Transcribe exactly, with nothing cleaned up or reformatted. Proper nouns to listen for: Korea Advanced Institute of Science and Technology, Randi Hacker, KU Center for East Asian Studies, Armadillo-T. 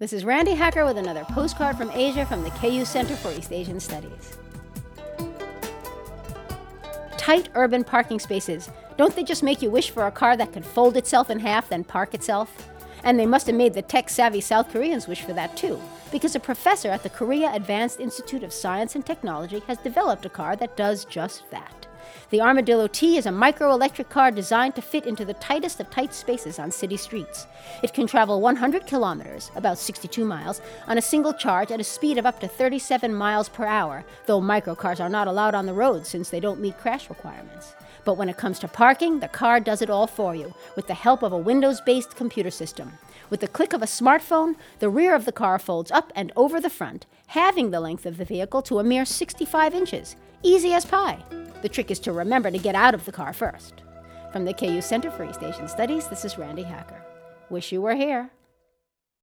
This is Randi Hacker with another postcard from Asia from the K U Center for East Asian Studies. Tight urban parking spaces, don't they just make you wish for a car that could fold itself in half, then park itself? And they must have made the tech-savvy South Koreans wish for that too, because a professor at the Korea Advanced Institute of Science and Technology has developed a car that does just that. The Armadillo-T is a microelectric car designed to fit into the tightest of tight spaces on city streets. It can travel one hundred kilometers, about sixty-two miles, on a single charge at a speed of up to thirty-seven miles per hour, though microcars are not allowed on the road since they don't meet crash requirements. But when it comes to parking, the car does it all for you, with the help of a Windows-based computer system. With the click of a smartphone, the rear of the car folds up and over the front, halving the length of the vehicle to a mere sixty-five inches. Easy as pie. The trick is to remember to get out of the car first. From the K U Center for East Asian Studies, this is Randi Hacker. Wish you were here.